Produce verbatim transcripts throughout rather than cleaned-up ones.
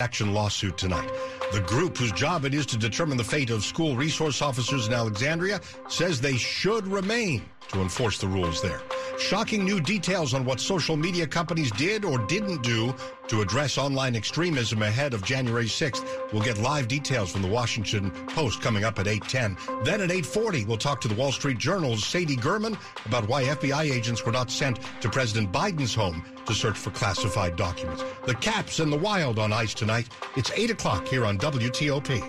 Action lawsuit tonight. The group whose job it is to determine the fate of school resource officers in Alexandria says they should remain to enforce the rules there. Shocking new details on what social media companies did or didn't do to address online extremism ahead of January sixth. We'll get live details from the Washington Post coming up at eight ten. Then at eight forty, we'll talk to the Wall Street Journal's Sadie Gurman about why F B I agents were not sent to President Biden's home to search for classified documents. The Caps and the Wild on ice tonight. It's eight o'clock here on W T O P.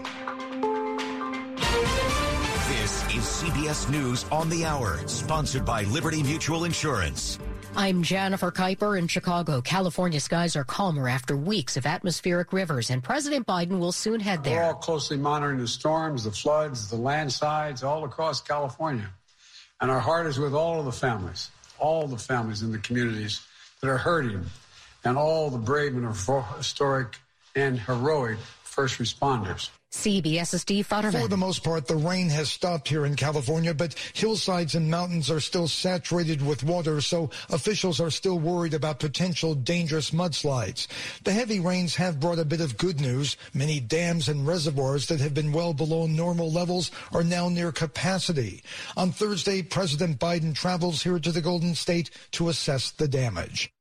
C B S News on the Hour, sponsored by Liberty Mutual Insurance. I'm Jennifer Kuiper in Chicago. California skies are calmer after weeks of atmospheric rivers, and President Biden will soon head there. We're all closely monitoring the storms, the floods, the landslides all across California. And our heart is with all of the families, all the families in the communities that are hurting, and all the brave and historic and heroic first responders. CBS's Steve Futterman. For the most part, the rain has stopped here in California, but hillsides and mountains are still saturated with water, so officials are still worried about potential dangerous mudslides. The heavy rains have brought a bit of good news. Many dams and reservoirs that have been well below normal levels are now near capacity. On Thursday, President Biden travels here to the Golden State to assess the damage.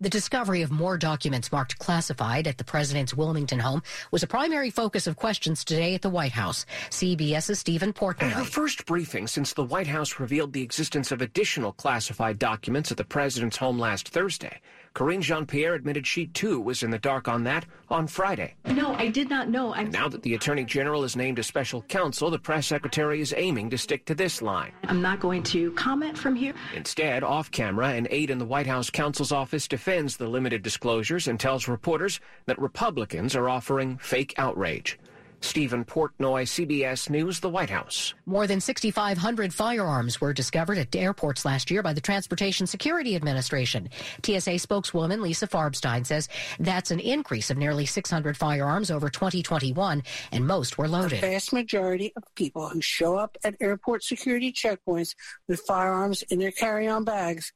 The discovery of more documents marked classified at the president's Wilmington home was a primary focus of questions today at the White House. CBS's Stephen Portnoy. Her first briefing since the White House revealed the existence of additional classified documents at the president's home last Thursday. Karine Jean-Pierre admitted she, too, was in the dark on that on Friday. No, I did not know. I'm now that the Attorney General has named a special counsel, the press secretary is aiming to stick to this line. I'm not going to comment from here. Instead, off camera, an aide in the White House counsel's office defends the limited disclosures and tells reporters that Republicans are offering fake outrage. Stephen Portnoy, C B S News, the White House. More than six thousand five hundred firearms were discovered at airports last year by the Transportation Security Administration. T S A spokeswoman Lisa Farbstein says that's an increase of nearly six hundred firearms over twenty twenty-one, and most were loaded. The vast majority of people who show up at airport security checkpoints with firearms in their carry-on bags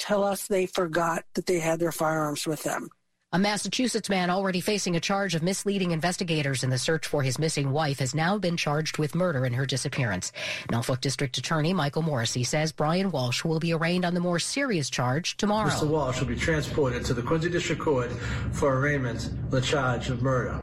tell us they forgot that they had their firearms with them. A Massachusetts man already facing a charge of misleading investigators in the search for his missing wife has now been charged with murder in her disappearance. Norfolk District Attorney Michael Morrissey says Brian Walsh will be arraigned on the more serious charge tomorrow. Mister Walsh will be transported to the Quincy District Court for arraignment on the charge of murder.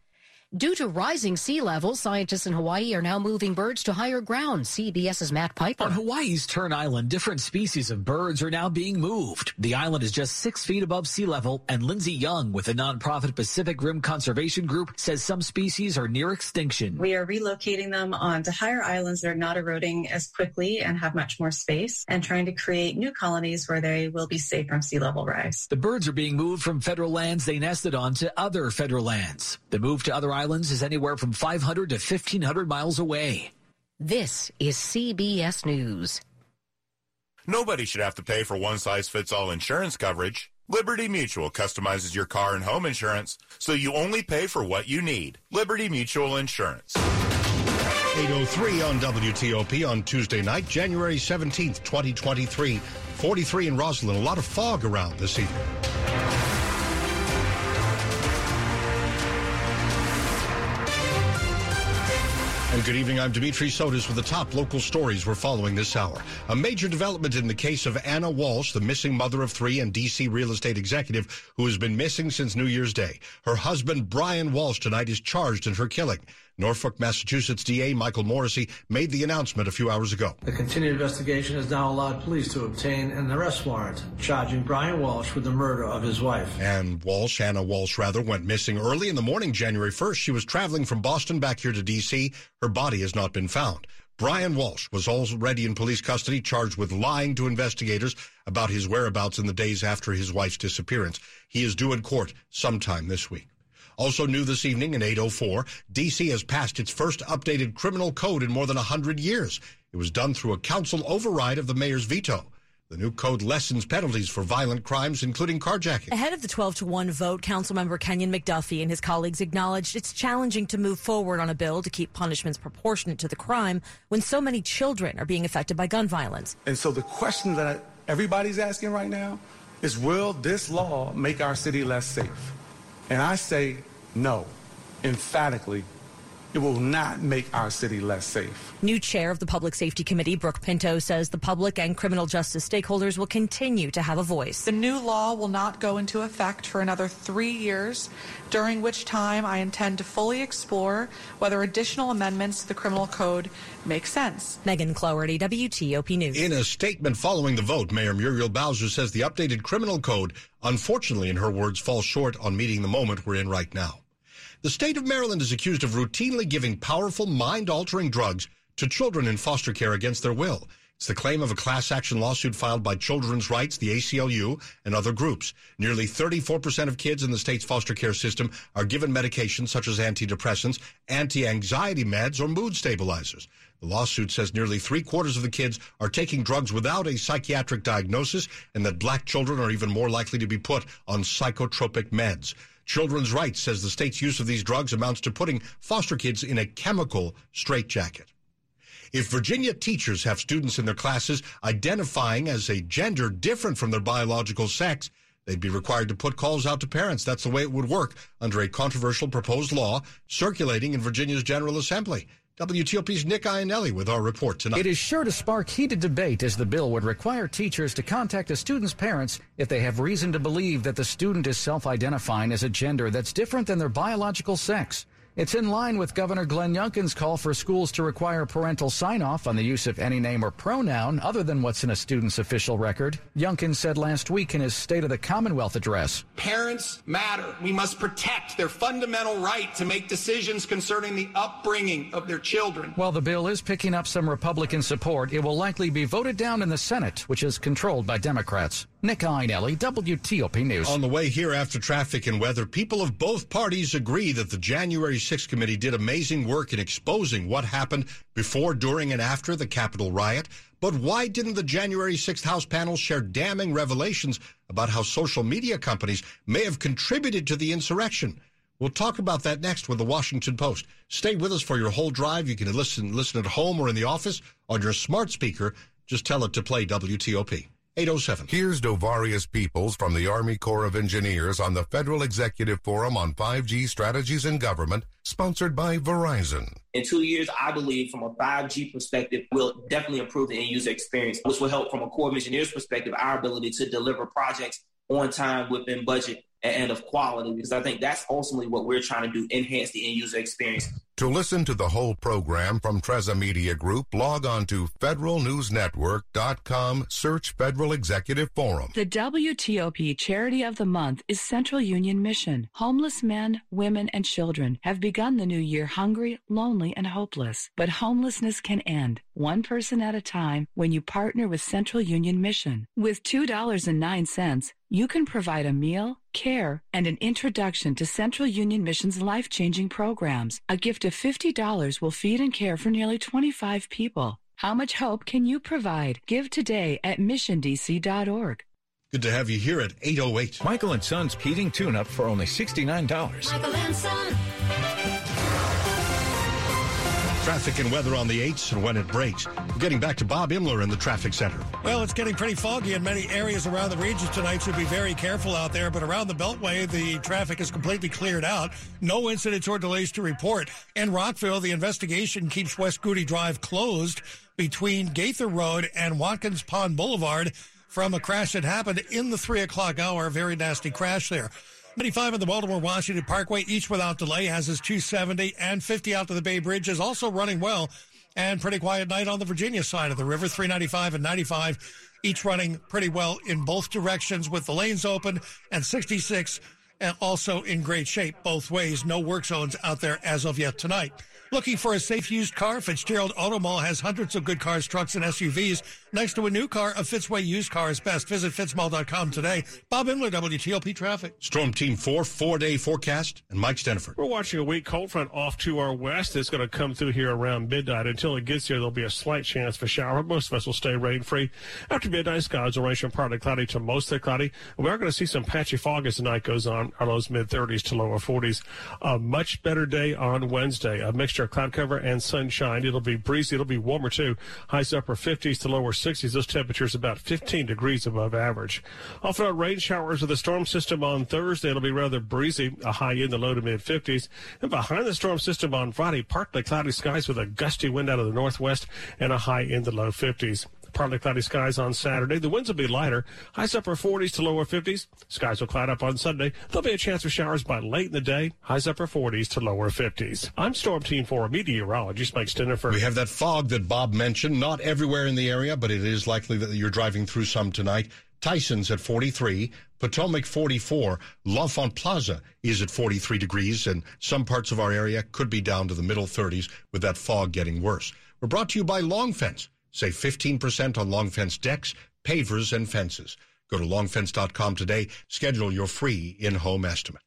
Due to rising sea levels, scientists in Hawaii are now moving birds to higher ground. CBS's Matt Piper. On Hawaii's Turn Island, different species of birds are now being moved. The island is just six feet above sea level, and Lindsay Young with the nonprofit Pacific Rim Conservation Group says some species are near extinction. We are relocating them onto higher islands that are not eroding as quickly and have much more space, and trying to create new colonies where they will be safe from sea level rise. The birds are being moved from federal lands they nested on to other federal lands. The move to other islands Islands is anywhere from five hundred to fifteen hundred miles away. This is C B S News. Nobody should have to pay for one-size-fits-all insurance coverage. Liberty Mutual customizes your car and home insurance, so you only pay for what you need. Liberty Mutual Insurance. eight oh three on W T O P on Tuesday night, January seventeenth, twenty twenty-three. forty-three in Roslyn. A lot of fog around this evening. And good evening, I'm Dimitri Sotis with the top local stories we're following this hour. A major development in the case of Anna Walsh, the missing mother of three and D C real estate executive who has been missing since New Year's Day. Her husband, Brian Walsh, tonight is charged in her killing. Norfolk, Massachusetts D A Michael Morrissey made the announcement a few hours ago. The continued investigation has now allowed police to obtain an arrest warrant charging Brian Walsh with the murder of his wife. And Walsh, Anna Walsh rather, went missing early in the morning, January first. She was traveling from Boston back here to D C Her body has not been found. Brian Walsh was already in police custody, charged with lying to investigators about his whereabouts in the days after his wife's disappearance. He is due in court sometime this week. Also new this evening in eight oh four, D C has passed its first updated criminal code in more than one hundred years. It was done through a council override of the mayor's veto. The new code lessens penalties for violent crimes, including carjacking. Ahead of the twelve to one vote, Councilmember Kenyon McDuffie and his colleagues acknowledged it's challenging to move forward on a bill to keep punishments proportionate to the crime when so many children are being affected by gun violence. And so the question that everybody's asking right now is, will this law make our city less safe? And I say no, emphatically. It will not make our city less safe. New chair of the Public Safety Committee, Brooke Pinto, says the public and criminal justice stakeholders will continue to have a voice. The new law will not go into effect for another three years, during which time I intend to fully explore whether additional amendments to the criminal code make sense. Megan Cloherty, W T O P News. In a statement following the vote, Mayor Muriel Bowser says the updated criminal code, unfortunately, in her words, falls short on meeting the moment we're in right now. The state of Maryland is accused of routinely giving powerful, mind-altering drugs to children in foster care against their will. It's the claim of a class action lawsuit filed by Children's Rights, the A C L U, and other groups. Nearly thirty-four percent of kids in the state's foster care system are given medications such as antidepressants, anti-anxiety meds, or mood stabilizers. The lawsuit says nearly three-quarters of the kids are taking drugs without a psychiatric diagnosis, and that black children are even more likely to be put on psychotropic meds. Children's Rights says the state's use of these drugs amounts to putting foster kids in a chemical straitjacket. If Virginia teachers have students in their classes identifying as a gender different from their biological sex, they'd be required to put calls out to parents. That's the way it would work under a controversial proposed law circulating in Virginia's General Assembly. W T O P's Nick Iannelli with our report tonight. It is sure to spark heated debate, as the bill would require teachers to contact a student's parents if they have reason to believe that the student is self-identifying as a gender that's different than their biological sex. It's in line with Governor Glenn Youngkin's call for schools to require parental sign-off on the use of any name or pronoun other than what's in a student's official record. Youngkin said last week in his State of the Commonwealth address, "Parents matter. We must protect their fundamental right to make decisions concerning the upbringing of their children." While the bill is picking up some Republican support, it will likely be voted down in the Senate, which is controlled by Democrats. Nick Iannelli, W T O P News. On the way here after traffic and weather, people of both parties agree that the January sixth committee did amazing work in exposing what happened before, during, and after the Capitol riot. But why didn't the January sixth House panel share damning revelations about how social media companies may have contributed to the insurrection? We'll talk about that next with the Washington Post. Stay with us for your whole drive. You can listen, listen at home or in the office on your smart speaker. Just tell it to play W T O P. eight oh seven. Here's Dovarius Peoples from the Army Corps of Engineers on the Federal Executive Forum on five G Strategies in Government, sponsored by Verizon. In two years, I believe from a five G perspective, we'll definitely improve the end-user experience, which will help from a Corps of Engineers perspective, our ability to deliver projects on time, within budget, and of quality, because I think that's ultimately what we're trying to do, enhance the end-user experience. To listen to the whole program from Trezza Media Group, log on to federal news network dot com, search Federal Executive Forum. The W T O P Charity of the Month is Central Union Mission. Homeless men, women, and children have begun the new year hungry, lonely, and hopeless. But homelessness can end, one person at a time, when you partner with Central Union Mission. With two dollars and nine cents, you can provide a meal, care, and an introduction to Central Union Mission's life-changing programs. A gift of fifty dollars will feed and care for nearly twenty-five people. How much hope can you provide? Give today at mission d c dot org. Good to have you here at eight oh eight. Michael and Son's heating tune-up for only sixty-nine dollars. Michael and Son. Traffic and weather on the eights and when it breaks. We're getting back to Bob Imler in the traffic center. Well, it's getting pretty foggy in many areas around the region tonight, so be very careful out there. But around the Beltway, the traffic is completely cleared out. No incidents or delays to report. In Rockville, the investigation keeps West Goody Drive closed between Gaither Road and Watkins Pond Boulevard from a crash that happened in the three o'clock hour. Very nasty crash there. seventy-five on the Baltimore-Washington Parkway, each without delay, has his two seventy, and fifty out to the Bay Bridge is also running well, and pretty quiet night on the Virginia side of the river, three ninety-five and ninety-five, each running pretty well in both directions with the lanes open, and sixty-six and also in great shape both ways. No work zones out there as of yet tonight. Looking for a safe used car? Fitzgerald Auto Mall has hundreds of good cars, trucks, and S U Vs. Next to a new car, a Fitzway used car is best. Visit Fitz Mall dot com today. Bob Imler, W T O P Traffic. Storm Team four, four-day forecast, and Mike Stenford. We're watching a weak cold front off to our west. It's going to come through here around midnight. Until it gets here, there'll be a slight chance for shower. Most of us will stay rain-free. After midnight, skies will range from partly cloudy to mostly cloudy. We are going to see some patchy fog as the night goes on, our lows mid-thirties to lower forties. A much better day on Wednesday. A mixture of cloud cover and sunshine. It'll be breezy. It'll be warmer, too. Highs upper fifties to lower sixties. Those temperatures about fifteen degrees above average. Off and on rain showers of the storm system on Thursday. It'll be rather breezy, a high in the low to mid-fifties. And behind the storm system on Friday, partly cloudy skies with a gusty wind out of the northwest and a high in the low fifties. Partly cloudy skies on Saturday. The winds will be lighter. Highs upper forties to lower fifties. Skies will cloud up on Sunday. There'll be a chance for showers by late in the day. Highs upper forties to lower fifties. I'm Storm Team four meteorologist Mike Stenford. We have that fog that Bob mentioned. Not everywhere in the area, but it is likely that you're driving through some tonight. Tyson's at forty-three, Potomac forty-four, L'Enfant Plaza is at forty-three degrees, and some parts of our area could be down to the middle thirties with that fog getting worse. We're brought to you by Long Fence. Save fifteen percent on Long Fence decks, pavers, and fences. Go to long fence dot com today. Schedule your free in-home estimate.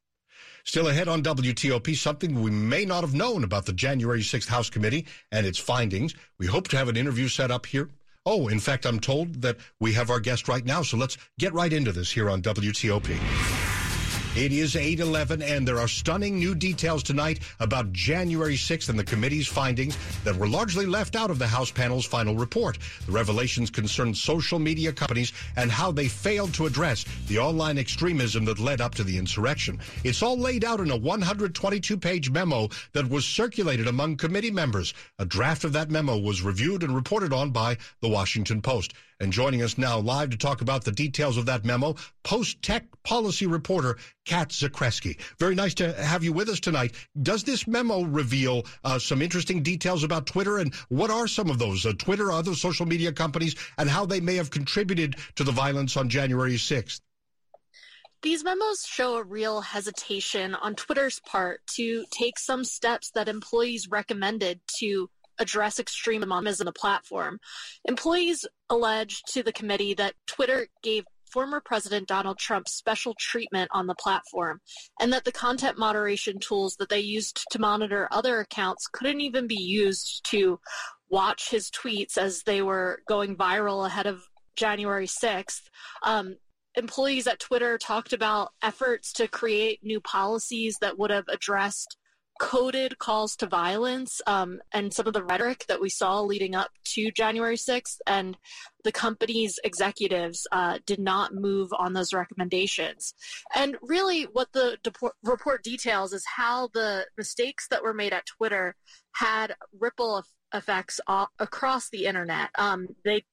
Still ahead on W T O P, something we may not have known about the January sixth House Committee and its findings. We hope to have an interview set up here. Oh, in fact, I'm told that we have our guest right now, so let's get right into this here on W T O P. It is eight eleven, and there are stunning new details tonight about January sixth and the committee's findings that were largely left out of the House panel's final report. The revelations concerned social media companies and how they failed to address the online extremism that led up to the insurrection. It's all laid out in a one hundred twenty-two page memo that was circulated among committee members. A draft of that memo was reviewed and reported on by The Washington Post. And joining us now live to talk about the details of that memo, Post-Tech policy reporter Kat Zakrzewski. Very nice to have you with us tonight. Does this memo reveal uh, some interesting details about Twitter? And what are some of those, uh, Twitter, other social media companies, and how they may have contributed to the violence on January sixth? These memos show a real hesitation on Twitter's part to take some steps that employees recommended to address extremism in the platform. Employees alleged to the committee that Twitter gave former President Donald Trump special treatment on the platform, and that the content moderation tools that they used to monitor other accounts couldn't even be used to watch his tweets as they were going viral ahead of January sixth. Um, employees at Twitter talked about efforts to create new policies that would have addressed coded calls to violence um, and some of the rhetoric that we saw leading up to January sixth, and the company's executives uh, did not move on those recommendations. And really what the depor- report details is how the mistakes that were made at Twitter had ripple effects all- across the internet. Um, they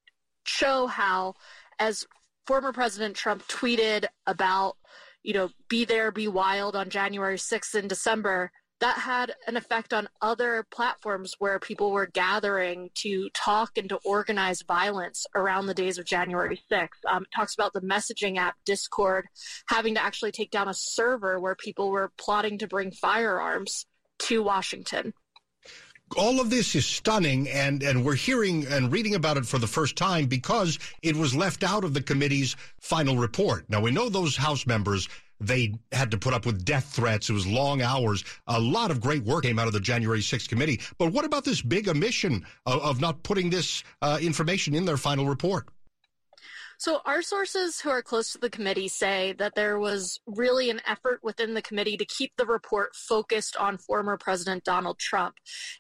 show how, as former President Trump tweeted about, you know, be there, be wild on January sixth in December, that had an effect on other platforms where people were gathering to talk and to organize violence around the days of January sixth. Um, it talks about the messaging app Discord having to actually take down a server where people were plotting to bring firearms to Washington. All of this is stunning, and, and we're hearing and reading about it for the first time because it was left out of the committee's final report. Now, we know those House members, they had to put up with death threats. It was long hours. A lot of great work came out of the January sixth committee. But what about this big omission of, of not putting this uh, information in their final report? So our sources who are close to the committee say that there was really an effort within the committee to keep the report focused on former President Donald Trump.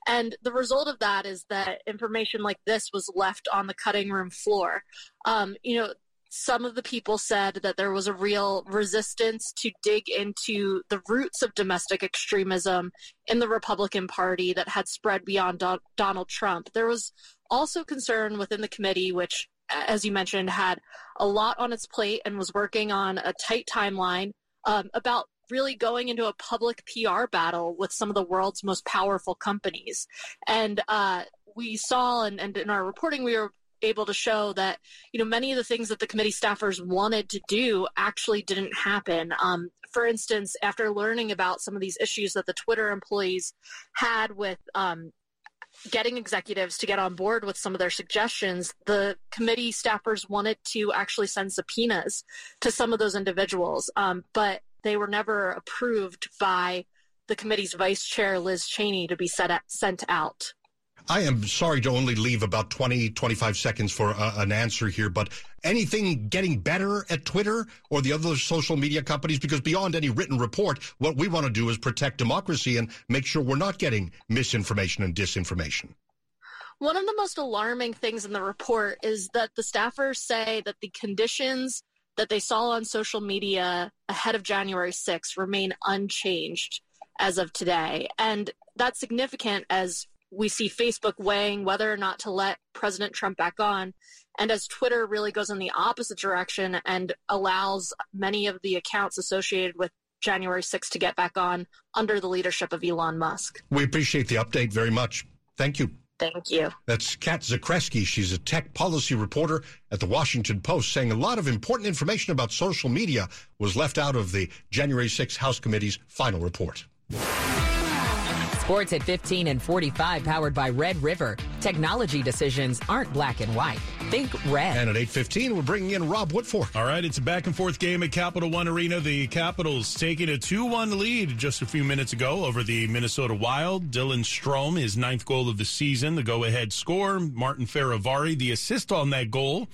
And the result of that is that information like this was left on the cutting room floor. Um, you know, some of the people said that there was a real resistance to dig into the roots of domestic extremism in the Republican Party that had spread beyond Do- Donald Trump. There was also concern within the committee, which, as you mentioned, had a lot on its plate and was working on a tight timeline, um, about really going into a public P R battle with some of the world's most powerful companies. And uh, we saw, and, and in our reporting, we were able to show that, you know, many of the things that the committee staffers wanted to do actually didn't happen. Um, for instance, after learning about some of these issues that the Twitter employees had with um, getting executives to get on board with some of their suggestions, the committee staffers wanted to actually send subpoenas to some of those individuals, um, but they were never approved by the committee's vice chair, Liz Cheney, to be set at, sent out. I am sorry to only leave about twenty, twenty-five seconds for a, an answer here, but anything getting better at Twitter or the other social media companies? Because beyond any written report, what we want to do is protect democracy and make sure we're not getting misinformation and disinformation. One of the most alarming things in the report is that the staffers say that the conditions that they saw on social media ahead of January sixth remain unchanged as of today. And that's significant as we see Facebook weighing whether or not to let President Trump back on, and as Twitter really goes in the opposite direction and allows many of the accounts associated with January sixth to get back on under the leadership of Elon Musk. We appreciate the update very much. Thank you. Thank you. That's Kat Zakrzewski. She's a tech policy reporter at the Washington Post, saying a lot of important information about social media was left out of the January sixth House Committee's final report. Sports at fifteen and forty-five, powered by Red River. Technology decisions aren't black and white. Think red. And at eight fifteen, we're bringing in Rob Woodfork. All right, it's a back-and-forth game at Capital One Arena. The Capitals taking a two one lead just a few minutes ago over the Minnesota Wild. Dylan Strome, his ninth goal of the season, the go-ahead score. Martin Faravari, the assist on that goal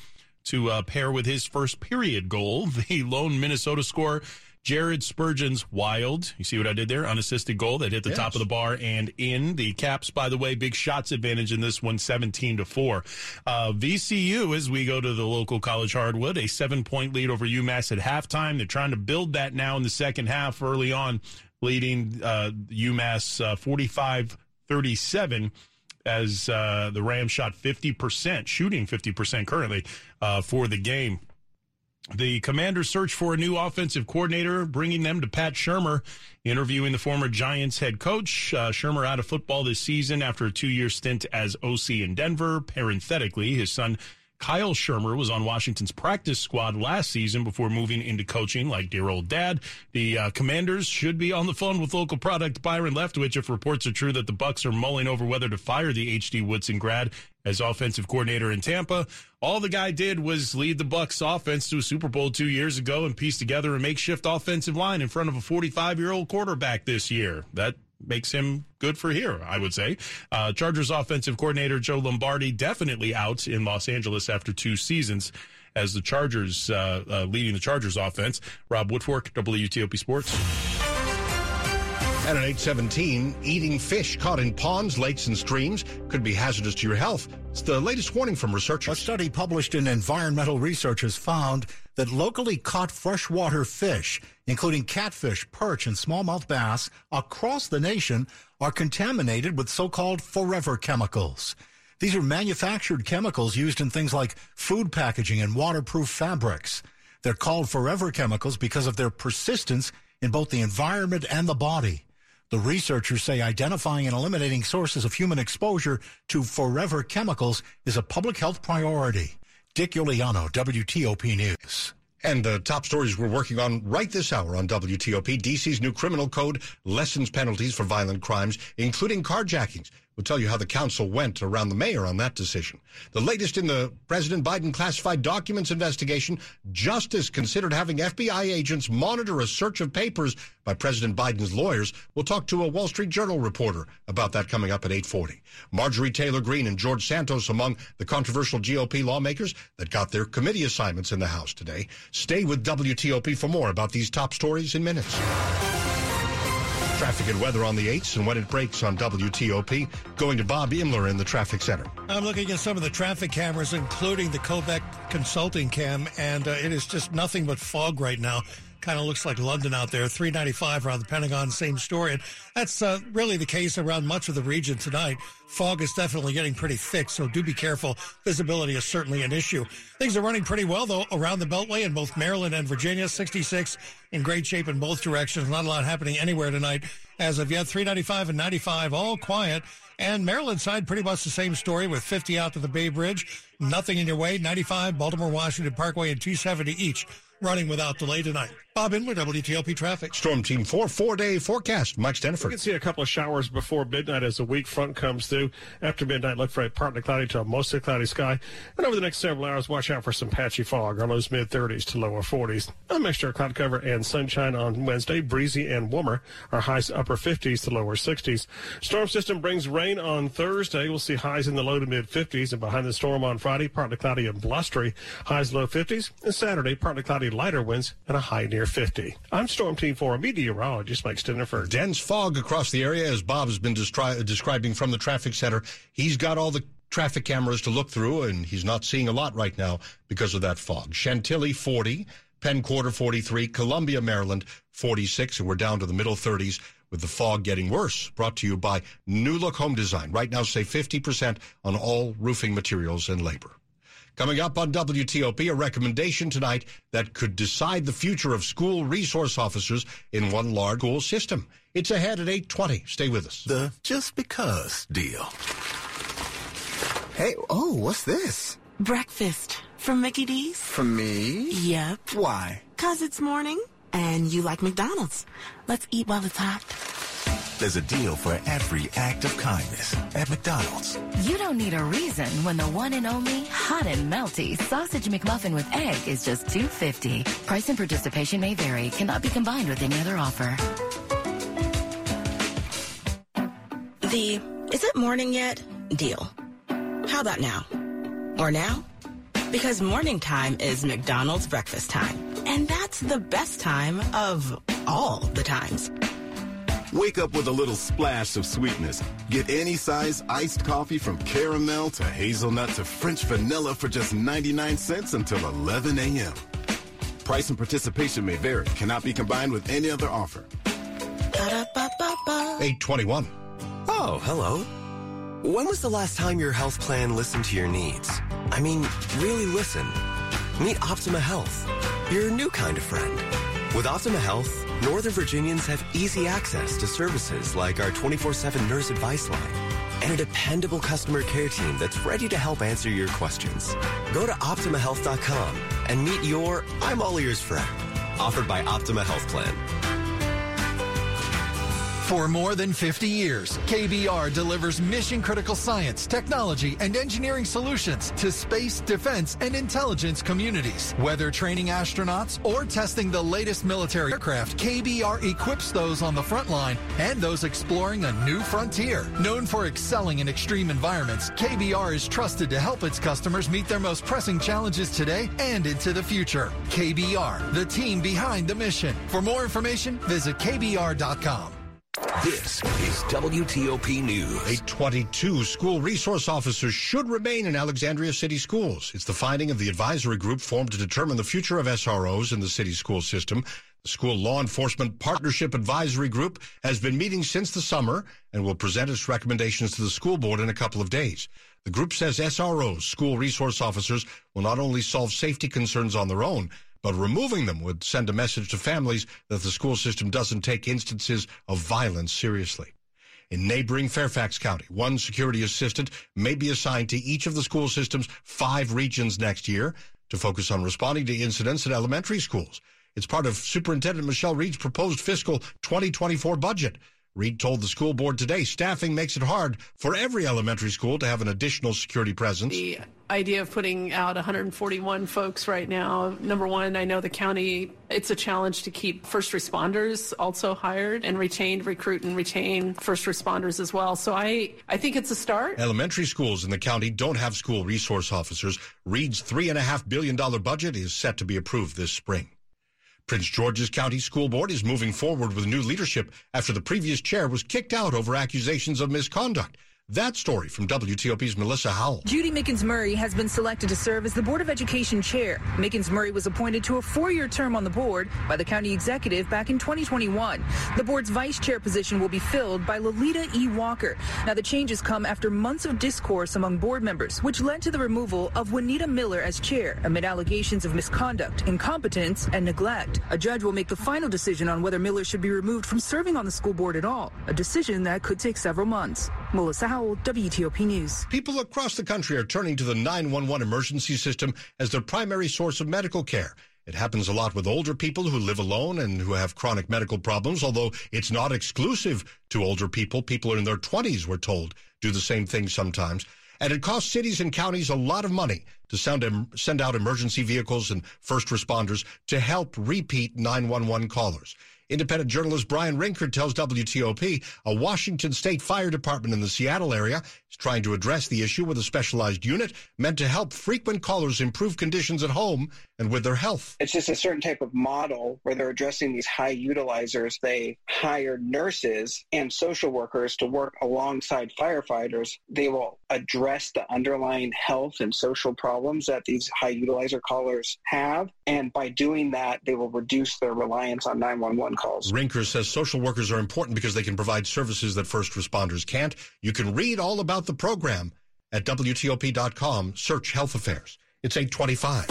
to uh, pair with his first period goal. The lone Minnesota scorer, Jared Spurgeon's wild. You see what I did there? Unassisted goal that hit the yes. top of the bar and in. The Caps, by the way, big shots advantage in this one, seventeen to four. Uh, V C U, as we go to the local college hardwood, a seven-point lead over UMass at halftime. They're trying to build that now in the second half early on, leading uh, UMass uh, forty-five thirty-seven. As uh, the Rams shot fifty percent, shooting fifty percent currently uh, for the game. The Commanders search for a new offensive coordinator, bringing them to Pat Shurmur, interviewing the former Giants head coach. Uh, Shurmur out of football this season after a two-year stint as O C in Denver. Parenthetically, his son Kyle Shurmur was on Washington's practice squad last season before moving into coaching like dear old dad. The uh, Commanders should be on the phone with local product Byron Leftwich if reports are true that the Bucks are mulling over whether to fire the H D Woodson grad as offensive coordinator in Tampa. All the guy did was lead the Bucks offense to a Super Bowl two years ago and piece together a makeshift offensive line in front of a forty-five-year-old quarterback this year. That makes him good for here, I would say. Uh, Chargers offensive coordinator Joe Lombardi definitely out in Los Angeles after two seasons as the Chargers, uh, uh, leading the Chargers offense. Rob Woodfork, W T O P Sports. And at eight seventeen, eating fish caught in ponds, lakes, and streams could be hazardous to your health. It's the latest warning from researchers. A study published in Environmental Research has found that locally caught freshwater fish, including catfish, perch, and smallmouth bass, across the nation are contaminated with so-called forever chemicals. These are manufactured chemicals used in things like food packaging and waterproof fabrics. They're called forever chemicals because of their persistence in both the environment and the body. The researchers say identifying and eliminating sources of human exposure to forever chemicals is a public health priority. Dick Giuliano, W T O P News. And the top stories we're working on right this hour on W T O P, D C's new criminal code lessens penalties for violent crimes, including carjackings. We'll tell you how the council went around the mayor on that decision. The latest in the President Biden classified documents investigation, Justice considered having F B I agents monitor a search of papers by President Biden's lawyers. We'll talk to a Wall Street Journal reporter about that coming up at eight forty. Marjorie Taylor Greene and George Santos among the controversial G O P lawmakers that got their committee assignments in the House today. Stay with W T O P for more about these top stories in minutes. Traffic and weather on the eights and when it breaks on W T O P. Going to Bob Imler in the traffic center. I'm looking at some of the traffic cameras, including the Kovac Consulting Cam, and uh, it is just nothing but fog right now. Kind of looks like London out there. three ninety-five around the Pentagon, same story. And that's uh, really the case around much of the region tonight. Fog is definitely getting pretty thick, so do be careful. Visibility is certainly an issue. Things are running pretty well, though, around the Beltway in both Maryland and Virginia. sixty-six in great shape in both directions. Not a lot happening anywhere tonight as of yet. three ninety-five and ninety-five, all quiet. And Maryland side, pretty much the same story with fifty out to the Bay Bridge. Nothing in your way. ninety-five, Baltimore, Washington, Parkway, and two seventy each. Running without delay tonight. Bob Inler, W T L P Traffic. Storm Team four, four-day forecast. Mike Stenford. We can see a couple of showers before midnight as the weak front comes through. After midnight, look for a partly cloudy to a mostly cloudy sky. And over the next several hours, watch out for some patchy fog. Our lows mid-thirties to lower forties. A mixture of cloud cover and sunshine on Wednesday. Breezy and warmer. Our highs upper fifties to lower sixties. Storm system brings rain on Thursday. We'll see highs in the low to mid-fifties. And behind the storm on Friday, partly cloudy and blustery. Highs low fifties. And Saturday, partly cloudy, lighter winds, and a high near fifty. I'm Storm Team four meteorologist Mike Stenford. Dense fog across the area, as Bob has been destri- describing from the traffic center. He's got all the traffic cameras to look through, and he's not seeing a lot right now because of that fog. Chantilly, forty. Penn Quarter, forty-three. Columbia, Maryland, forty-six. And we're down to the middle thirties with the fog getting worse. Brought to you by New Look Home Design. Right now, save fifty percent on all roofing materials and labor. Coming up on W T O P, a recommendation tonight that could decide the future of school resource officers in one large school system. It's ahead at eight twenty. Stay with us. The Just Because deal. Hey, oh, what's this? Breakfast from Mickey D's. From me? Yep. Why? Because it's morning and you like McDonald's. Let's eat while it's hot. There's a deal for every act of kindness at McDonald's. You don't need a reason when the one and only hot and melty sausage McMuffin with egg is just two dollars and fifty cents. Price and participation may vary. Cannot be combined with any other offer. The "is it morning yet?" deal. How about now? Or now? Because morning time is McDonald's breakfast time. And that's the best time of all the times. Wake up with a little splash of sweetness. Get any size iced coffee from caramel to hazelnut to French vanilla for just ninety-nine cents until eleven a.m. Price and participation may vary. Cannot be combined with any other offer. eight twenty-one. Oh, hello. When was the last time your health plan listened to your needs? I mean, really listen. Meet Optima Health, your new kind of friend. With Optima Health, Northern Virginians have easy access to services like our twenty-four seven nurse advice line and a dependable customer care team that's ready to help answer your questions. Go to Optima Health dot com and meet your "I'm all ears" friend. Offered by Optima Health Plan. For more than fifty years, K B R delivers mission-critical science, technology, and engineering solutions to space, defense, and intelligence communities. Whether training astronauts or testing the latest military aircraft, K B R equips those on the front line and those exploring a new frontier. Known for excelling in extreme environments, K B R is trusted to help its customers meet their most pressing challenges today and into the future. K B R, the team behind the mission. For more information, visit K B R dot com. This is W T O P News. eight twenty-two. School resource officers should remain in Alexandria City Schools. It's the finding of the advisory group formed to determine the future of S R Os in the city school system. The School Law Enforcement Partnership Advisory Group has been meeting since the summer and will present its recommendations to the school board in a couple of days. The group says S R Os, school resource officers, will not only solve safety concerns on their own, but removing them would send a message to families that the school system doesn't take instances of violence seriously. In neighboring Fairfax County, one security assistant may be assigned to each of the school system's five regions next year to focus on responding to incidents at elementary schools. It's part of Superintendent Michelle Reed's proposed fiscal twenty twenty-four budget. Reed told the school board today staffing makes it hard for every elementary school to have an additional security presence. The idea of putting out one hundred forty-one folks right now, number one, I know the county, it's a challenge to keep first responders also hired and retained, recruit and retain first responders as well. So I, I think it's a start. Elementary schools in the county don't have school resource officers. Reed's three point five billion dollars budget is set to be approved this spring. Prince George's County School Board is moving forward with new leadership after the previous chair was kicked out over accusations of misconduct. That story from W T O P's Melissa Howell. Judy Mickens-Murray has been selected to serve as the Board of Education chair. Mickens-Murray was appointed to a four-year term on the board by the county executive back in twenty twenty-one. The board's vice chair position will be filled by Lolita E. Walker. Now, the changes come after months of discourse among board members, which led to the removal of Juanita Miller as chair amid allegations of misconduct, incompetence, and neglect. A judge will make the final decision on whether Miller should be removed from serving on the school board at all, a decision that could take several months. Melissa Howell, W T O P News. People across the country are turning to the nine one one emergency system as their primary source of medical care. It happens a lot with older people who live alone and who have chronic medical problems, although it's not exclusive to older people. People in their twenties, we're told, do the same thing sometimes. And it costs cities and counties a lot of money to sound em- send out emergency vehicles and first responders to help repeat nine one one callers. Independent journalist Brian Rinker tells W T O P a Washington State Fire Department in the Seattle area is trying to address the issue with a specialized unit meant to help frequent callers improve conditions at home and with their health. It's just a certain type of model where they're addressing these high utilizers. They hire nurses and social workers to work alongside firefighters. They will address the underlying health and social problems that these high utilizer callers have. And by doing that, they will reduce their reliance on nine one one calls. Rinker says social workers are important because they can provide services that first responders can't. You can read all about the program at W T O P dot com. Search Health Affairs. It's eight twenty-five.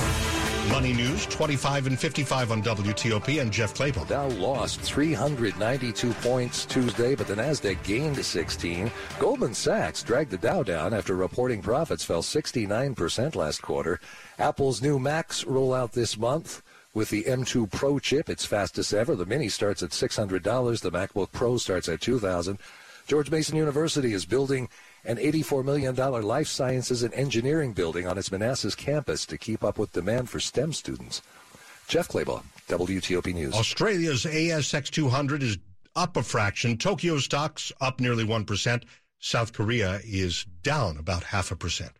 Money News, twenty-five and fifty-five on W T O P, and Jeff Claypool. Dow lost three hundred ninety-two points Tuesday, but the NASDAQ gained sixteen. Goldman Sachs dragged the Dow down after reporting profits fell sixty-nine percent last quarter. Apple's new Macs roll out this month with the M two Pro chip, its fastest ever. The Mini starts at six hundred dollars. The MacBook Pro starts at two thousand dollars. George Mason University is building an eighty-four million dollars life sciences and engineering building on its Manassas campus to keep up with demand for STEM students. Jeff Claybaugh, W T O P News. Australia's A S X two hundred is up a fraction. Tokyo stocks up nearly one percent. South Korea is down about half a percent.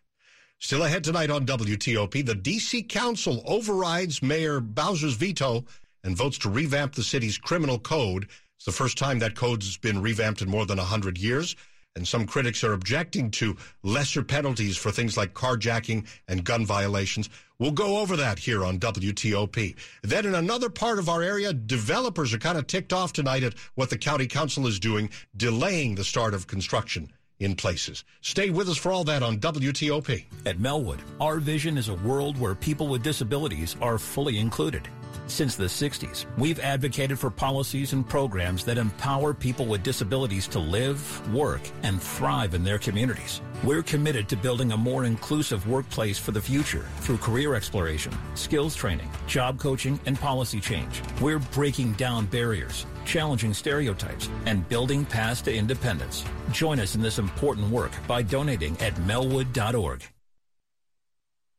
Still ahead tonight on W T O P, the D C Council overrides Mayor Bowser's veto and votes to revamp the city's criminal code. It's the first time that code's been revamped in more than one hundred years. And some critics are objecting to lesser penalties for things like carjacking and gun violations. We'll go over that here on W T O P. Then in another part of our area, developers are kind of ticked off tonight at what the county council is doing, delaying the start of construction in places. Stay with us for all that on W T O P. At Melwood, our vision is a world where people with disabilities are fully included. Since the sixties, we've advocated for policies and programs that empower people with disabilities to live, work, and thrive in their communities. We're committed to building a more inclusive workplace for the future through career exploration, skills training, job coaching, and policy change. We're breaking down barriers, challenging stereotypes, and building paths to independence. Join us in this important work by donating at melwood dot org.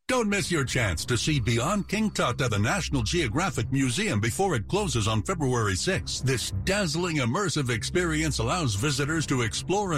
Don't miss your chance to see Beyond King Tut at the National Geographic Museum before it closes on February sixth. This dazzling, immersive experience allows visitors to explore and